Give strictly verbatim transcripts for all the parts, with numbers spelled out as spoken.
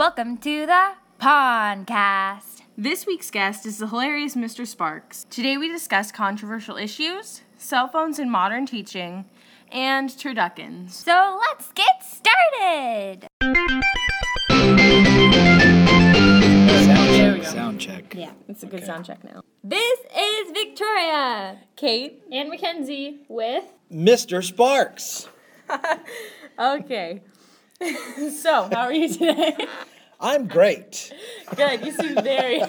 Welcome to the podcast. This week's guest is the hilarious Mister Sparks. Today we discuss controversial issues, cell phones in modern teaching, and turduckens. So let's get started! Sound check. Sound check. Yeah, it's a good okay. sound check now. This is Victoria, Kate, and Mackenzie with Mister Sparks. Okay. So, how are you today? I'm great. Good. You seem very,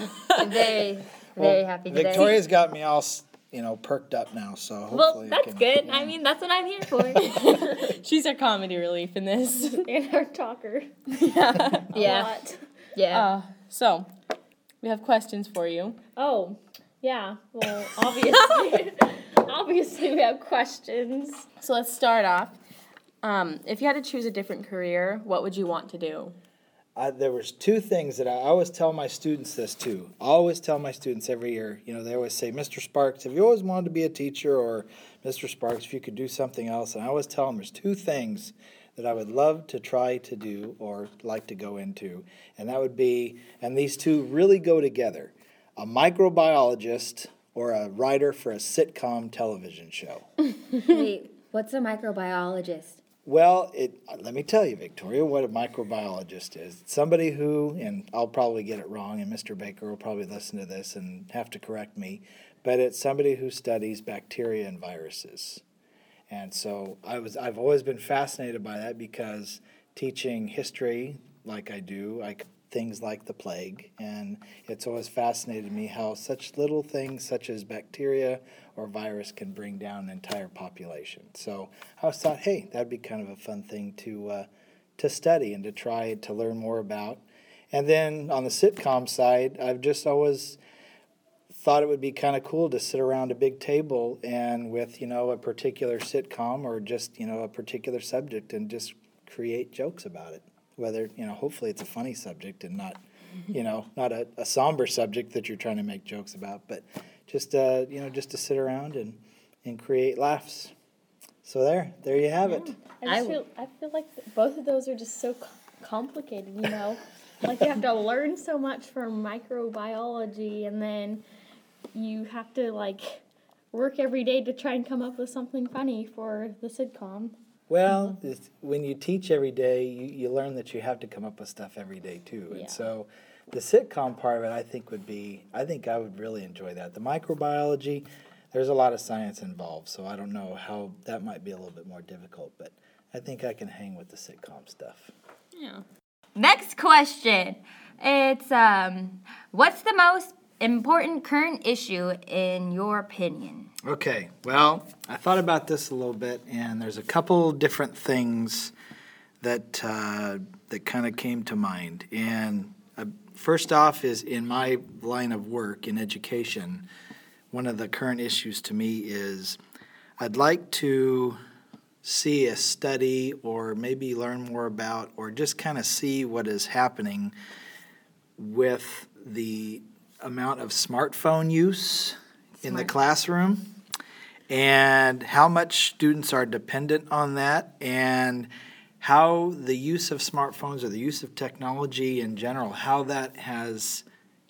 very, well, very happy today. Victoria's got me all, you know, perked up now. So hopefully, well, that's good. Yeah. I mean, that's what I'm here for. She's our comedy relief in this, and our talker. Yeah. Yeah. A lot. Yeah. Uh, so, we have questions for you. Oh, yeah. Well, obviously, obviously we have questions. So let's start off. Um, if you had to choose a different career, what would you want to do? Uh, there was two things that I always tell my students this too. I always tell my students every year, you know, they always say, Mister Sparks, have you always wanted to be a teacher? Or Mister Sparks, if you could do something else. And I always tell them there's two things that I would love to try to do or like to go into. And that would be, and these two really go together, a microbiologist or a writer for a sitcom television show. Wait, what's a microbiologist? Well, it, let me tell you, Victoria, what a microbiologist is. It's somebody who, and I'll probably get it wrong, and Mister Baker will probably listen to this and have to correct me, but it's somebody who studies bacteria and viruses. And so I was, I've always been fascinated by that because teaching history like I do, I, things like the plague, and it's always fascinated me how such little things such as bacteria or virus can bring down an entire population. So I was thought, hey, that'd be kind of a fun thing to uh, to study and to try to learn more about. And then on the sitcom side, I've just always thought it would be kind of cool to sit around a big table and with, you know, a particular sitcom or just, you know, a particular subject and just create jokes about it. Whether, you know, hopefully it's a funny subject and not, you know, not a, a somber subject that you're trying to make jokes about, but Just, uh, you know, just to sit around and, and create laughs. So there, there you have yeah. it. I, just I, feel, I feel like both of those are just so complicated, you know. Like you have to learn so much from microbiology, and then you have to, like, work every day to try and come up with something funny for the sitcom. Well, it's, when you teach every day, you, you learn that you have to come up with stuff every day, too. And yeah. so... the sitcom part of it, I think, would be, I think I would really enjoy that. The microbiology, there's a lot of science involved, so I don't know how, that might be a little bit more difficult, but I think I can hang with the sitcom stuff. Yeah. Next question. It's, um, what's the most important current issue in your opinion? Okay, well, I thought about this a little bit, and there's a couple different things that, uh, that kind of came to mind, and... first off is in my line of work in education, one of the current issues to me is I'd like to see a study or maybe learn more about or just kind of see what is happening with the amount of smartphone use Smart. in the classroom and how much students are dependent on that and how the use of smartphones or the use of technology in general, how that has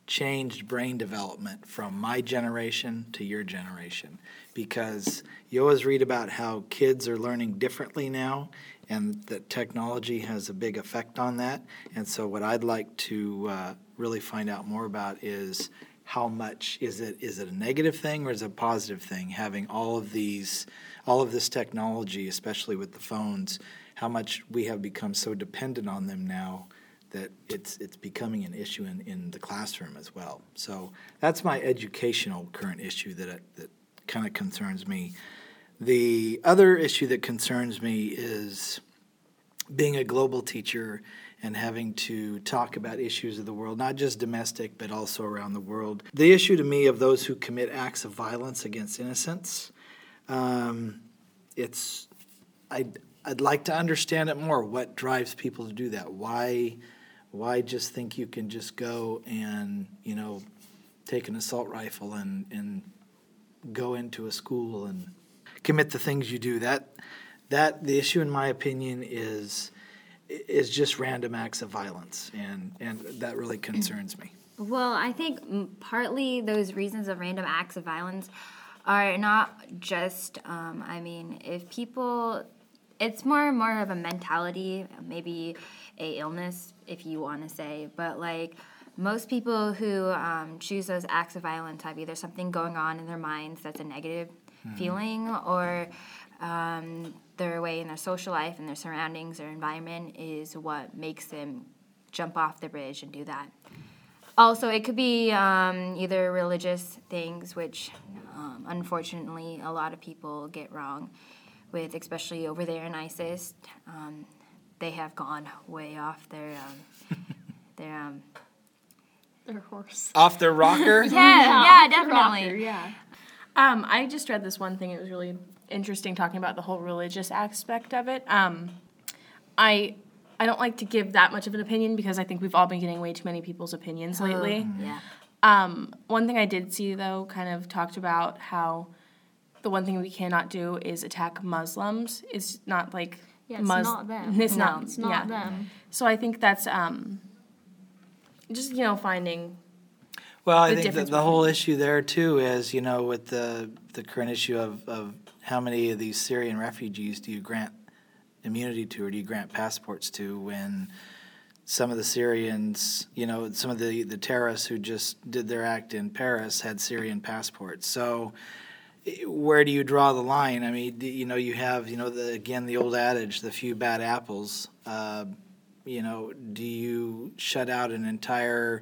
changed brain development from my generation to your generation. Because you always read about how kids are learning differently now and that technology has a big effect on that. And so what I'd like to uh, really find out more about is how much, is it is it a negative thing or is it a positive thing, having all of these, all of this technology, especially with the phones, how much we have become so dependent on them now that it's it's becoming an issue in, in the classroom as well. So that's my educational current issue that it, that kind of concerns me. The other issue that concerns me is being a global teacher and having to talk about issues of the world, not just domestic but also around the world. The issue to me of those who commit acts of violence against innocents, um, it's... I. I'd like to understand it more. What drives people to do that? Why, why just think you can just go and, you know, take an assault rifle and, and go into a school and commit the things you do? That, that the issue, in my opinion, is is just random acts of violence, and, and that really concerns me. Well, I think partly those reasons of random acts of violence are not just, um, I mean, if people, it's more and more of a mentality, maybe a illness, if you want to say, but like most people who um, choose those acts of violence have either something going on in their minds that's a negative mm-hmm. feeling, or um, their way in their social life and their surroundings or environment is what makes them jump off the bridge and do that. Also, it could be um, either religious things, which um, unfortunately a lot of people get wrong with, especially over there in ISIS. Um, they have gone way off their um, their um, their horse, off their rocker. yeah, yeah, yeah, definitely. Rocker, yeah. Um, I just read this one thing. It was really interesting talking about the whole religious aspect of it. Um, I. I don't like to give that much of an opinion because I think we've all been getting way too many people's opinions lately. Oh, yeah. Um, one thing I did see, though, kind of talked about how the one thing we cannot do is attack Muslims. It's not like yeah, it's Mus- not them. It's no, not, it's not yeah. them. So I think that's um, just, you know, finding. Well, I think that the whole issue there too is, you know, with the the current issue of of how many of these Syrian refugees do you grant immunity to, or do you grant passports to, when some of the Syrians, you know, some of the, the terrorists who just did their act in Paris had Syrian passports. So where do you draw the line? I mean, you know, you have, you know, the, again, the old adage, the few bad apples. Uh, you know, do you shut out an entire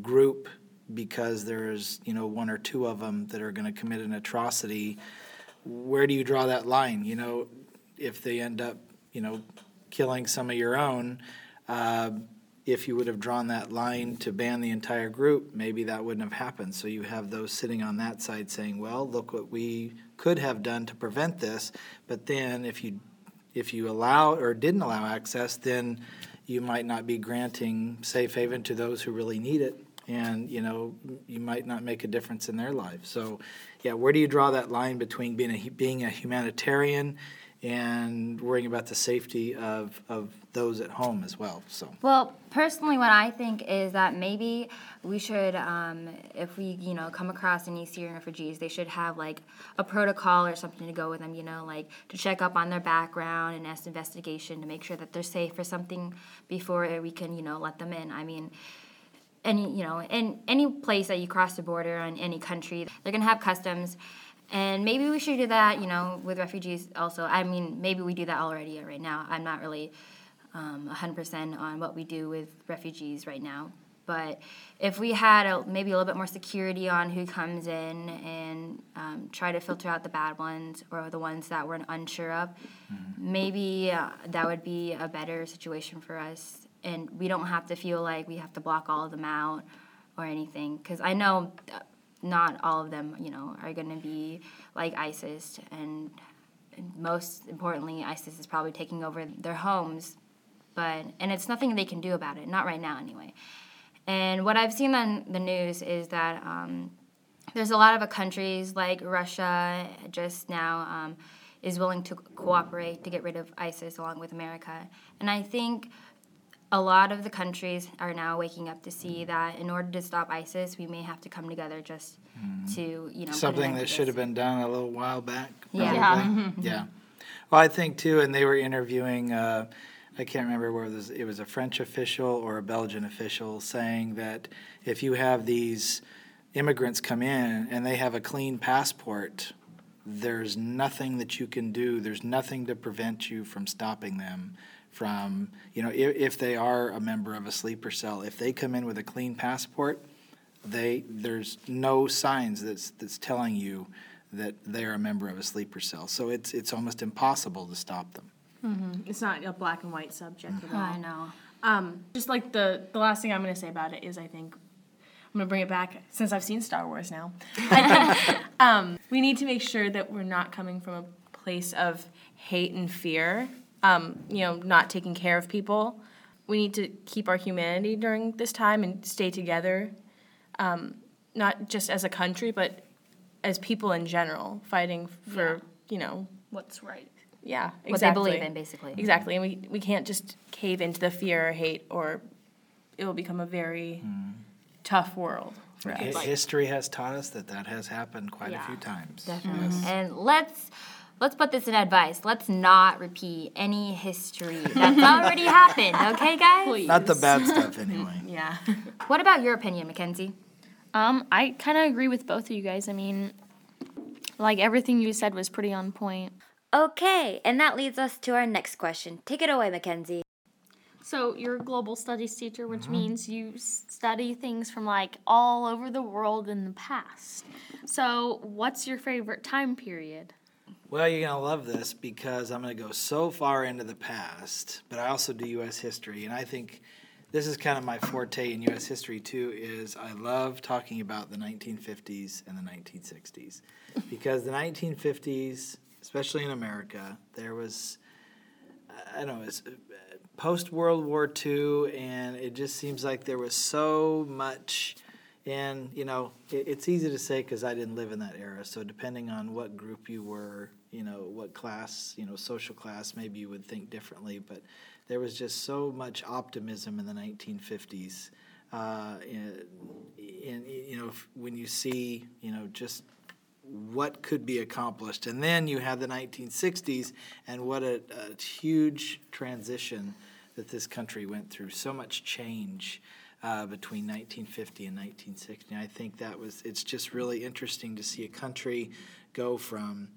group because there's, you know, one or two of them that are going to commit an atrocity? Where do you draw that line? You know, if they end up, you know, killing some of your own, uh, if you would have drawn that line to ban the entire group, maybe that wouldn't have happened. So you have those sitting on that side saying, well, look what we could have done to prevent this. But then if you if you allow or didn't allow access, then you might not be granting safe haven to those who really need it. And, you know, you might not make a difference in their lives. So, yeah, where do you draw that line between being a, being a humanitarian and worrying about the safety of, of those at home as well? So, well, personally, what I think is that maybe we should, um, if we, you know, come across any Syrian refugees, they should have, like, a protocol or something to go with them, you know, like, to check up on their background and ask investigation to make sure that they're safe or something before we can, you know, let them in. I mean, any, you know, in any place that you cross the border in any country, they're going to have customs. And maybe we should do that, you know, with refugees also. I mean, maybe we do that already right now. I'm not really um, one hundred percent on what we do with refugees right now. But if we had a, maybe a little bit more security on who comes in and um, try to filter out the bad ones or the ones that we're unsure of, mm-hmm. maybe uh, that would be a better situation for us. And we don't have to feel like we have to block all of them out or anything. Because I know... Uh, not all of them, you know, are going to be like ISIS, and most importantly, ISIS is probably taking over their homes, but and it's nothing they can do about it, not right now anyway. And what I've seen on the news is that um, there's a lot of countries like Russia just now um, is willing to cooperate to get rid of ISIS along with America, and I think a lot of the countries are now waking up to see that in order to stop ISIS, we may have to come together just mm. to, you know, something that should have been done a little while back. Probably. Yeah. yeah. Well, I think, too, and they were interviewing, uh, I can't remember whether it was, it was a French official or a Belgian official saying that if you have these immigrants come in and they have a clean passport, there's nothing that you can do. There's nothing to prevent you from stopping them. From, you know, if, if they are a member of a sleeper cell, if they come in with a clean passport, they there's no signs that's that's telling you that they're a member of a sleeper cell. So it's it's almost impossible to stop them. Mm-hmm. It's not a black and white subject mm-hmm. at all. I know. Um, just like the the last thing I'm going to say about it is I think I'm going to bring it back since I've seen Star Wars now. um, we need to make sure that we're not coming from a place of hate and fear. Um, you know, not taking care of people. We need to keep our humanity during this time and stay together, um, not just as a country, but as people in general, fighting for, yeah. you know... what's right. Yeah, exactly. What they believe in, basically. Exactly. And we, we can't just cave into the fear or hate, or it will become a very mm. tough world. Right. H- history has taught us that that has happened quite yeah, a few times. Definitely. Yes. And let's... Let's put this in advice. Let's not repeat any history that's already happened, okay, guys? Please. Not the bad stuff, anyway. Yeah. What about your opinion, Mackenzie? Um, I kind of agree with both of you guys. I mean, like, everything you said was pretty on point. Okay, and that leads us to our next question. Take it away, Mackenzie. So you're a global studies teacher, which mm-hmm. means you study things from, like, all over the world in the past. So what's your favorite time period? Well, you're going to love this because I'm going to go so far into the past, but I also do U S history, and I think this is kind of my forte in U S history, too, is I love talking about the nineteen fifties and the nineteen sixties, because the nineteen fifties, especially in America, there was, I don't know, it's post-World War Two, and it just seems like there was so much. And, you know, it, it's easy to say because I didn't live in that era. So depending on what group you were, you know, what class, you know, social class, maybe you would think differently. But there was just so much optimism in the nineteen fifties. Uh, and, and, you know, when you see, you know, just what could be accomplished. And then you have the nineteen sixties and what a, a huge transition that this country went through. So much change. Uh, between nineteen fifty and nineteen sixty. And I think that was, it's just really interesting to see a country go from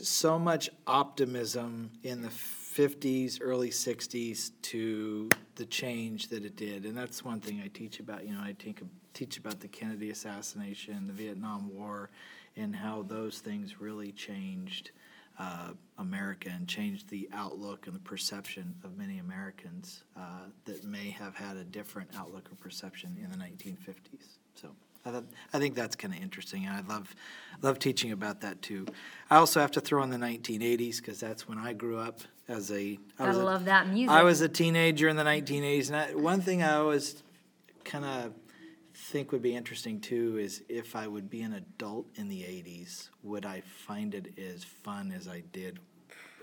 so much optimism in the fifties, early sixties to the change that it did. And that's one thing I teach about. You know, I think, teach about the Kennedy assassination, the Vietnam War, and how those things really changed Uh, America and changed the outlook and the perception of many Americans uh, that may have had a different outlook or perception in the nineteen fifties. So I, th- I think that's kind of interesting, and I love love teaching about that too. I also have to throw in the nineteen eighties because that's when I grew up as a. I was love a, that music. I was a teenager in the nineteen eighties, and I, one thing I always kind of think would be interesting too is if I would be an adult in the eighties, would I find it as fun as I did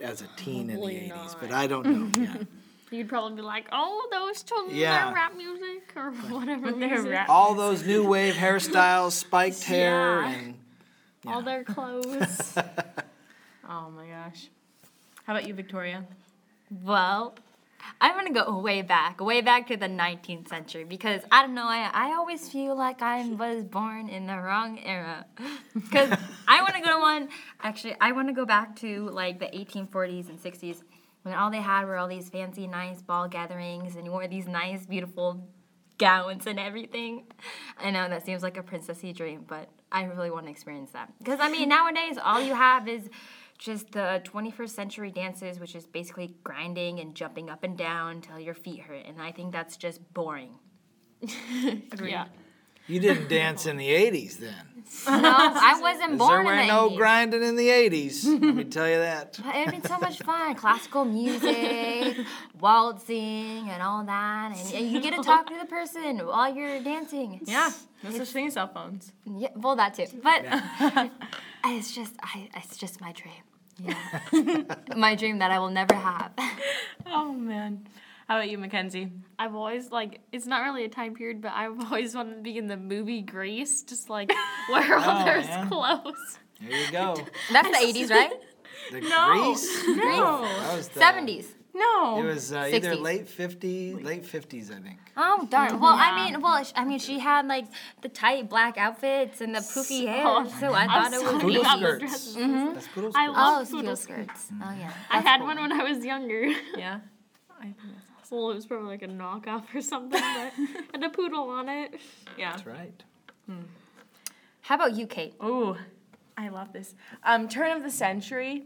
as a teen probably in the not. eighties? But I don't know. Yeah. You'd probably be like, oh, those children, yeah. their rap music or whatever. Their rap all music. Those new wave hairstyles, spiked hair, yeah. and yeah. all their clothes. Oh my gosh! How about you, Victoria? Well. I'm going to go way back, way back to the nineteenth century because, I don't know, I, I always feel like I was born in the wrong era because I want to go to one, actually, I want to go back to, like, the eighteen forties and sixties when all they had were all these fancy, nice ball gatherings and you wore these nice, beautiful gowns and everything. I know that seems like a princessy dream, but I really want to experience that because, I mean, nowadays all you have is just the twenty-first century dances, which is basically grinding and jumping up and down until your feet hurt. And I think that's just boring. Agreed. Yeah. You didn't dance in the eighties then. No, I wasn't born in the eighties. There were no grinding in the eighties, let me tell you that. It would be so much fun. Classical music, waltzing, and all that. And, and you get to talk to the person while you're dancing. Yeah, no such thing as cell phones. Yeah, well, that too. But yeah. it's just I, it's just my dream. Yeah. My dream that I will never have. Oh, man. How about you, Mackenzie? I've always, like, it's not really a time period, but I've always wanted to be in the movie Grease, just, like, wear all oh, their man. clothes. There you go. That's the eighties, right? The no. Grease? No. no. That was the, seventies. No. It was uh, either late fifties, late fifties, I think. Oh, darn. Well, yeah. I mean, well, I mean, she had, like, the tight black outfits and the poofy so, hair, so I, I thought it was poodle skirts. Mm-hmm. That's poodle skirts. I love oh, poodle skirts. Mm. Oh, yeah. That's I had cool. one when I was younger. Yeah. I think that's well, it was probably like a knockoff or something, but and a poodle on it. Yeah. That's right. Hmm. How about you, Kate? Oh, I love this. Um, turn of the century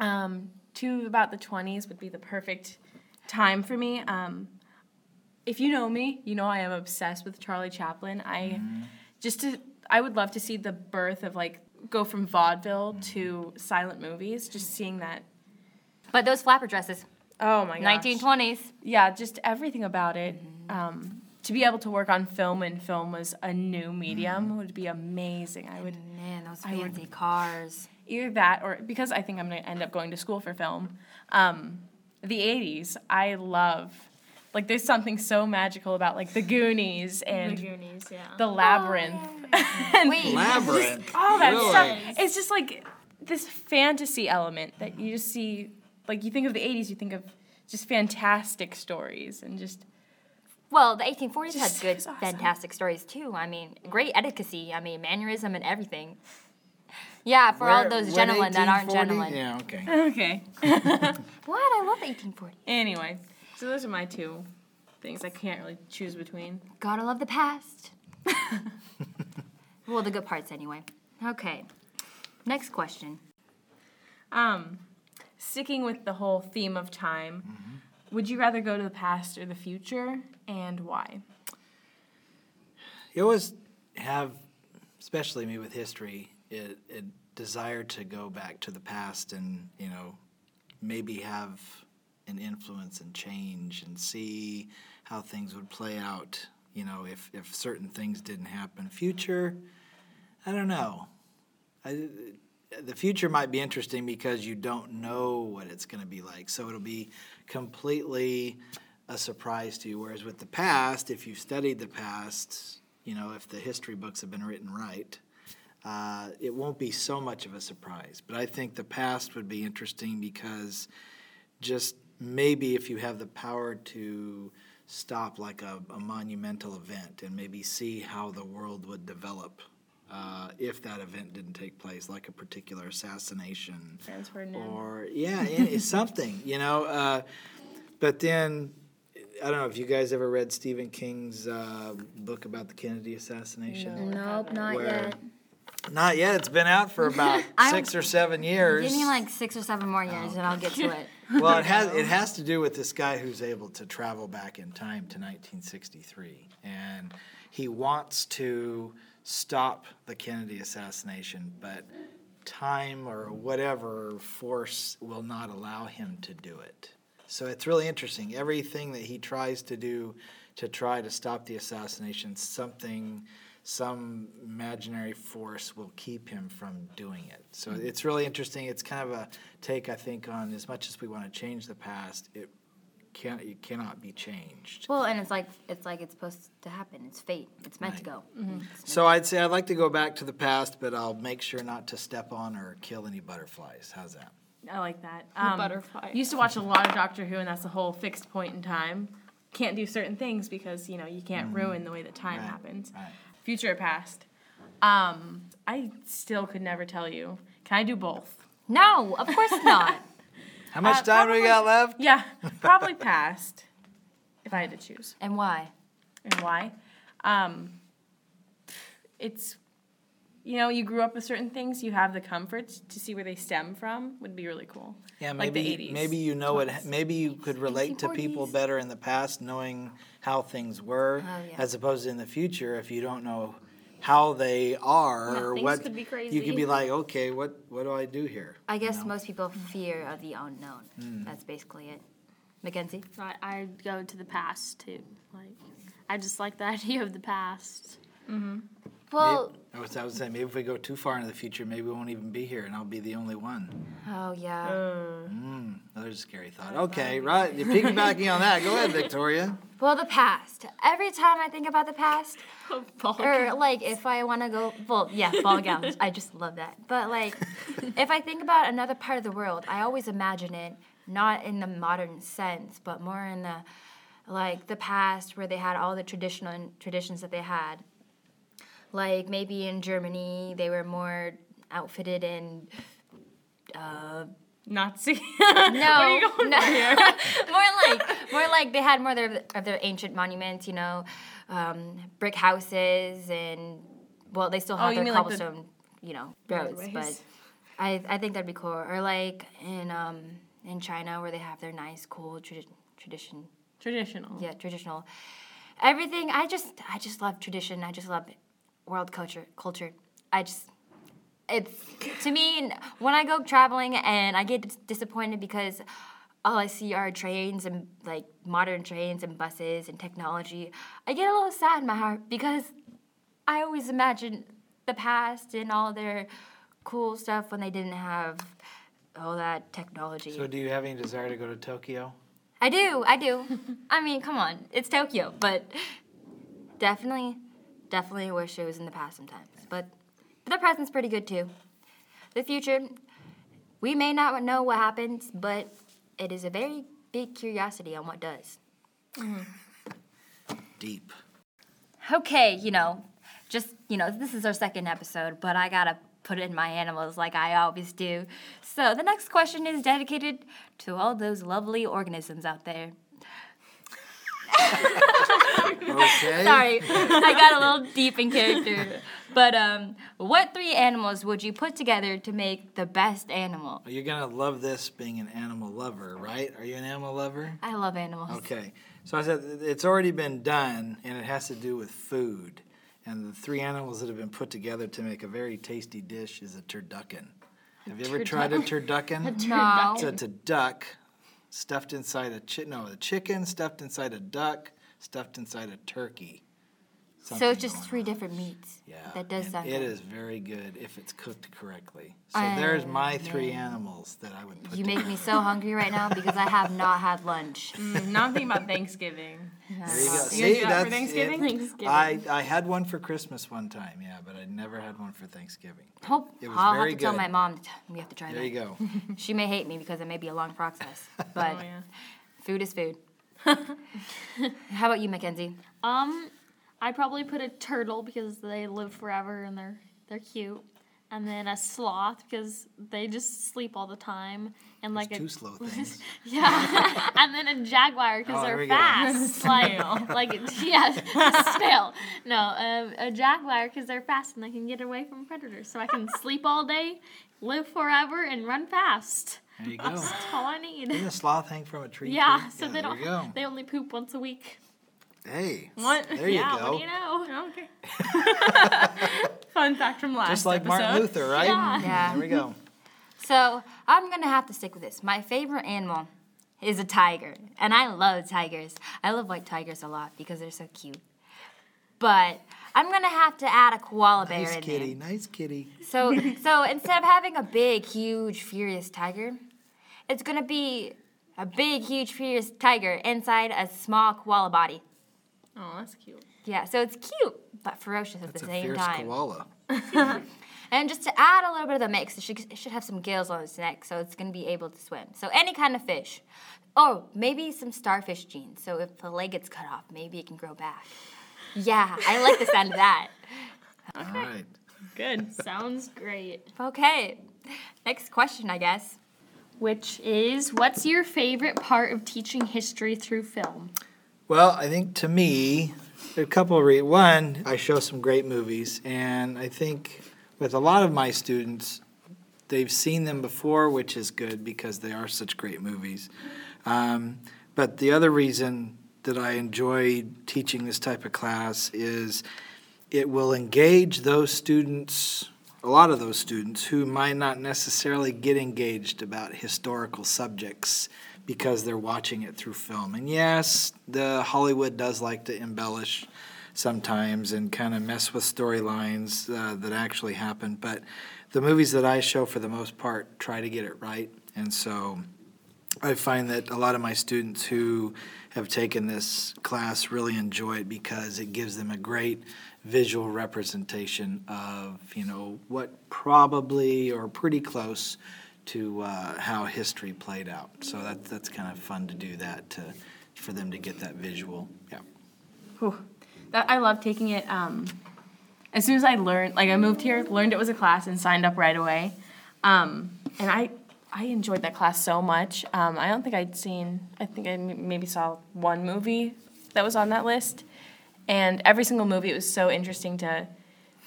um, to about the twenties would be the perfect time for me. Um, if you know me, you know I am obsessed with Charlie Chaplin. I mm-hmm. just to, I would love to see the birth of, like, go from vaudeville mm-hmm. to silent movies, just seeing that. But those flapper dresses. Oh, my gosh. nineteen twenties. Yeah, just everything about it. Mm-hmm. Um, to be able to work on film and film was a new medium mm. would be amazing. I would. Oh, man, those fancy would, cars. Either that or because I think I'm going to end up going to school for film. Um, the eighties, I love. Like, there's something so magical about, like, the Goonies and the, Goonies, yeah. the Labyrinth. Oh, yeah. and Wait, Labyrinth? Just, all that really? Stuff. It's just, like, this fantasy element that you just see. Like, you think of the eighties, you think of just fantastic stories and just... Well, the eighteen forties had good, awesome. fantastic stories, too. I mean, great etiquette. I mean, mannerism and everything. Yeah, for Where, all those gentlemen that aren't gentlemen. Yeah, okay. Okay. What? I love eighteen forty. Anyway. So those are my two things I can't really choose between. Gotta love the past. Well, the good parts anyway. Okay. Next question. Um, sticking with the whole theme of time, mm-hmm. would you rather go to the past or the future, and why? You always have, especially me with history, it, it desire to go back to the past and, you know, maybe have... and influence and change and see how things would play out, you know, if, if certain things didn't happen. Future, I don't know. I, the future might be interesting because you don't know what it's going to be like, so it'll be completely a surprise to you. Whereas with the past, if you've studied the past, you know, if the history books have been written right, uh, it won't be so much of a surprise. But I think the past would be interesting because just... maybe if you have the power to stop like a, a monumental event and maybe see how the world would develop uh, if that event didn't take place, like a particular assassination. Transferred or yeah, it's something, you know. Uh, but then, I don't know if you guys ever read Stephen King's uh, book about the Kennedy assassination. No, nope, not where, yet. Not yet. It's been out for about six or seven years. Give me like six or seven more years, oh. and I'll get to it. Well, it has it has to do with this guy who's able to travel back in time to nineteen sixty-three, and he wants to stop the Kennedy assassination, but time or whatever force will not allow him to do it. So it's really interesting. Everything that he tries to do to try to stop the assassination, something. some imaginary force will keep him from doing it. So it's really interesting. It's kind of a take, I think, on as much as we want to change the past, it can't, it cannot be changed. Well, and it's like it's like it's supposed to happen. It's fate. It's meant right. to go. Mm-hmm. So I'd say I'd like to go back to the past, but I'll make sure not to step on or kill any butterflies. How's that? I like that. Um, butterfly. Used to watch a lot of Doctor Who, and that's the whole fixed point in time. Can't do certain things because, you know, you can't mm-hmm. ruin the way that time right. happens. Right. Future or past? Um, I still could never tell you. Can I do both? No, of course not. How much uh, time probably, do we got left? Yeah, probably past, if I had to choose. And why? And why? Um, it's, you know, you grew up with certain things. You have the comforts to see where they stem from would be really cool. Yeah, maybe like the eighties, maybe you know twenties, it. Maybe you could relate to people better in the past, knowing how things were, oh, yeah. as opposed to in the future, if you don't know how they are, yeah, or what, could be crazy. You could be like, okay, what, what do I do here? I guess you know? Most people fear of the unknown. Mm. That's basically it. Mackenzie? I, I'd go to the past, too. Like, I just like the idea of the past. Mm-hmm. Well... Maybe, I, was, I was saying, maybe if we go too far into the future, maybe we won't even be here, and I'll be the only one. Oh, yeah. Uh, mm, another scary thought. Okay, right. You're piggybacking on that. Go ahead, Victoria. Well, the past. Every time I think about the past, ball or gowns. Like if I want to go, well, yeah, ball gowns. I just love that. But like, if I think about another part of the world, I always imagine it not in the modern sense, but more in the like the past where they had all the traditional traditions that they had. Like maybe in Germany, they were more outfitted in. Uh, Nazi? No, are you going no. Here? more like, more like they had more of their, of their ancient monuments, you know, um, brick houses, and well, they still have oh, their cobblestone, like the, you know, roads. But I, I think that'd be cool. Or like in, um, in China, where they have their nice, cool tradi- tradition. Traditional. Yeah, traditional. Everything. I just, I just love tradition. I just love world culture. Culture. I just. It's, to me, when I go traveling and I get disappointed because all I see are trains and, like, modern trains and buses and technology, I get a little sad in my heart because I always imagine the past and all their cool stuff when they didn't have all that technology. So do you have any desire to go to Tokyo? I do, I do. I mean, come on, it's Tokyo, but definitely, definitely wish it was in the past sometimes. But, but the present's pretty good, too. The future, we may not know what happens, but it is a very big curiosity on what does. Mm. Deep. Okay, you know, just, you know, this is our second episode, but I gotta put it in my animals like I always do. So the next question is dedicated to all those lovely organisms out there. Okay. Sorry, I got a little deep in character. But um, what three animals would you put together to make the best animal? Well, you're going to love this being an animal lover, right? Are you an animal lover? I love animals. Okay. So I said it's already been done, and it has to do with food. And the three animals that have been put together to make a very tasty dish is a turducken. Have you ever turducken? tried a turducken? A turducken. No. It's a, it's a duck stuffed inside a chicken. No, a chicken stuffed inside a duck stuffed inside a turkey. Something so it's just three on. different meats. Yeah. That does sound good. It is very good if it's cooked correctly. So um, there's my three yeah. animals that I would put You together. Make me so hungry right now because I have not had lunch. Mm, now I'm thinking about Thanksgiving. Yes. There you go. See, you guys do that for Thanksgiving? Thanksgiving. I, I had one for Christmas one time, yeah, but I never had one for Thanksgiving. Hope it was I'll very have to good. tell my mom that we have to try there that. There you go. She may hate me because it may be a long process, but oh, yeah. food is food. How about you, Mackenzie? Um... I'd probably put a turtle because they live forever and they're they're cute. And then a sloth because they just sleep all the time. And like There's a, two slow things. Yeah. And then a jaguar because oh, they're fast. Snail. Like, like, yeah, snail. No, um, a jaguar because they're fast and they can get away from predators. So I can sleep all day, live forever, and run fast. There you go. That's all I need. Didn't a sloth hang from a tree? Yeah, tree? so yeah, they don't. Go. They only poop once a week. Hey, what? there yeah, you go. What do you know? Okay. Fun fact from last episode. Just like episode. Martin Luther, right? Yeah. yeah. There we go. So I'm going to have to stick with this. My favorite animal is a tiger, and I love tigers. I love white tigers a lot because they're so cute. But I'm going to have to add a koala bear nice in kitty, there. Nice kitty, nice kitty. So, so instead of having a big, huge, furious tiger, it's going to be a big, huge, furious tiger inside a small koala body. Oh, that's cute. Yeah, so it's cute, but ferocious at that's the same time. That's a fierce koala. And just to add a little bit of the mix, it should, it should have some gills on its neck, so it's going to be able to swim. So any kind of fish. Oh, maybe some starfish genes. So if the leg gets cut off, maybe it can grow back. Yeah, I like the sound of that. Okay. All right. Good. Sounds great. Okay. Next question, I guess. Which is, what's your favorite part of teaching history through film? Well, I think to me, a couple of reasons. One, I show some great movies, and I think with a lot of my students, they've seen them before, which is good because they are such great movies. Um, but the other reason that I enjoy teaching this type of class is it will engage those students, a lot of those students, who might not necessarily get engaged about historical subjects because they're watching it through film. And yes, the Hollywood does like to embellish sometimes and kind of mess with storylines uh, that actually happen. But the movies that I show, for the most part, try to get it right. And so I find that a lot of my students who have taken this class really enjoy it because it gives them a great visual representation of, you know, what probably or pretty close to uh, how history played out. So that, that's kind of fun to do that, to, for them to get that visual. Yeah. Whew. That, I love taking it. Um, as soon as I learned, like I moved here, learned it was a class and signed up right away. Um, and I I enjoyed that class so much. Um, I don't think I'd seen, I think I m- maybe saw one movie that was on that list. And every single movie, it was so interesting to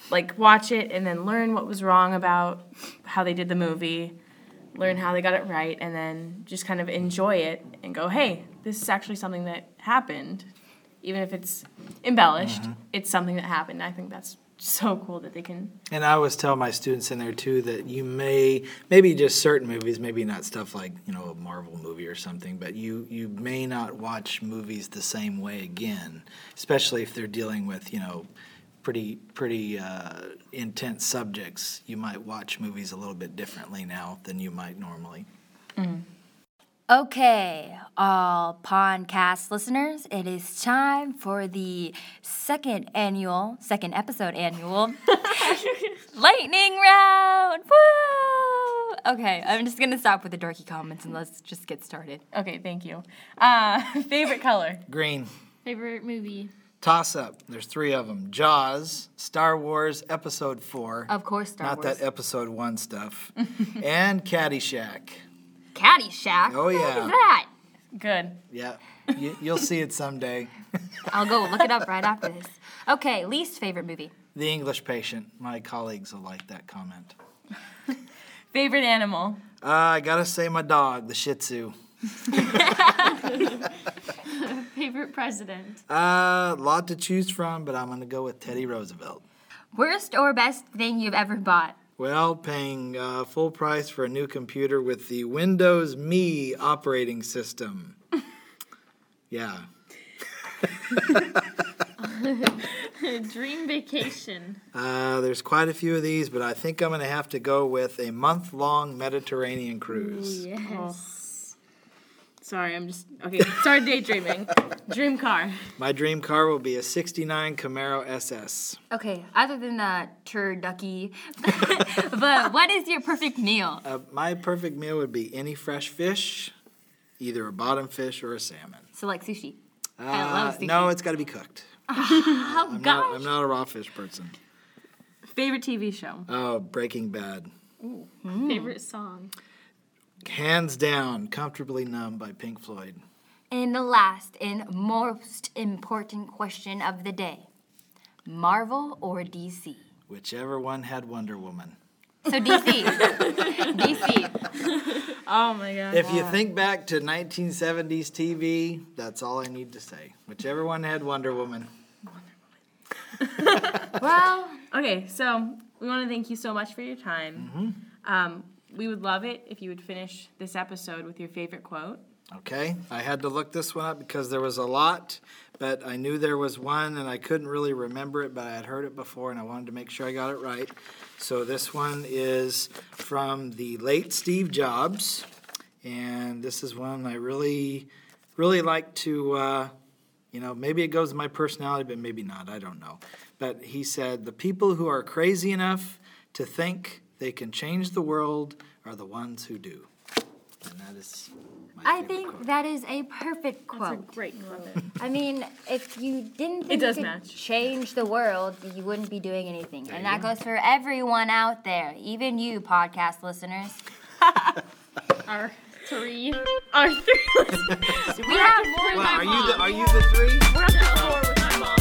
like watch it and then learn what was wrong about how they did the movie, learn how they got it right, and then just kind of enjoy it and go, hey, this is actually something that happened. Even if it's embellished, mm-hmm. It's something that happened. I think that's so cool that they can. And I always tell my students in there too that you may, maybe just certain movies, maybe not stuff like, you know, a Marvel movie or something, but you, you may not watch movies the same way again, especially if they're dealing with, you know, pretty pretty uh, intense subjects. You might watch movies a little bit differently now than you might normally. Mm. Okay, all podcast listeners, it is time for the second annual, second episode annual, lightning round! Woo! Okay, I'm just going to stop with the dorky comments and let's just get started. Okay, thank you. Uh, favorite color? Green. Favorite movie? Toss-up. There's three of them. Jaws, Star Wars, Episode four. Of course, Star Wars. Not that Episode one stuff. And Caddyshack. Caddyshack? Oh, yeah. What is that? Good. Yeah. You, you'll see it someday. I'll go look it up right after this. Okay, least favorite movie? The English Patient. My colleagues will like that comment. Favorite animal? Uh, I gotta say my dog, the Shih Tzu. Favorite president? A uh, lot to choose from, but I'm gonna go with Teddy Roosevelt. Worst or best thing you've ever bought? Well, paying uh, full price for a new computer with the Windows Me operating system. Yeah. Dream vacation. Uh, there's quite a few of these, but I think I'm going to have to go with a month-long Mediterranean cruise. Yes. Oh. Sorry, I'm just... Okay, start daydreaming. Dream car. My dream car will be a sixty-nine Camaro S S. Okay, other than the turducken, but what is your perfect meal? Uh, my perfect meal would be any fresh fish, either a bottom fish or a salmon. So like sushi? Uh, I love sushi. No, it's got to be cooked. Oh, I'm gosh. Not, I'm not a raw fish person. Favorite T V show? Oh, Breaking Bad. Ooh. Mm. Favorite song? Hands down, Comfortably Numb by Pink Floyd. And the last and most important question of the day, Marvel or D C? Whichever one had Wonder Woman. So D C. D C. Oh, my God. If you think back to nineteen seventies T V, that's all I need to say. Whichever one had Wonder Woman. Wonder Woman. Well, okay, so we want to thank you so much for your time. Mm-hmm. Um, we would love it if you would finish this episode with your favorite quote. Okay, I had to look this one up because there was a lot, but I knew there was one, and I couldn't really remember it, but I had heard it before, and I wanted to make sure I got it right. So this one is from the late Steve Jobs, and this is one I really, really like to, uh, you know, maybe it goes with my personality, but maybe not, I don't know. But he said, "The people who are crazy enough to think they can change the world are the ones who do." And that is... I think quote. That is a perfect quote. That's a great quote. I mean, if you didn't think it does you could match. Change the world, you wouldn't be doing anything. There and that go. Goes for everyone out there, even you podcast listeners. Our three. Our three. So we have more than wow, are, you the, are you the three? We're up to four with my mom.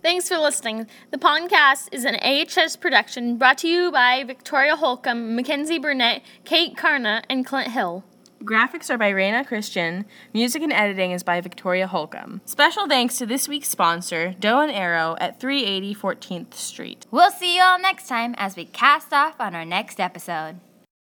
Thanks for listening. The podcast is an ahs production brought to you by Victoria Holcomb, Mackenzie Burnett, Kate Karna, and Clint Hill. Graphics are by Raina Christian. Music and editing is by Victoria Holcomb. Special thanks to this week's sponsor, Doe and Arrow at three eighty fourteenth Street. We'll see you all next time as we cast off on our next episode.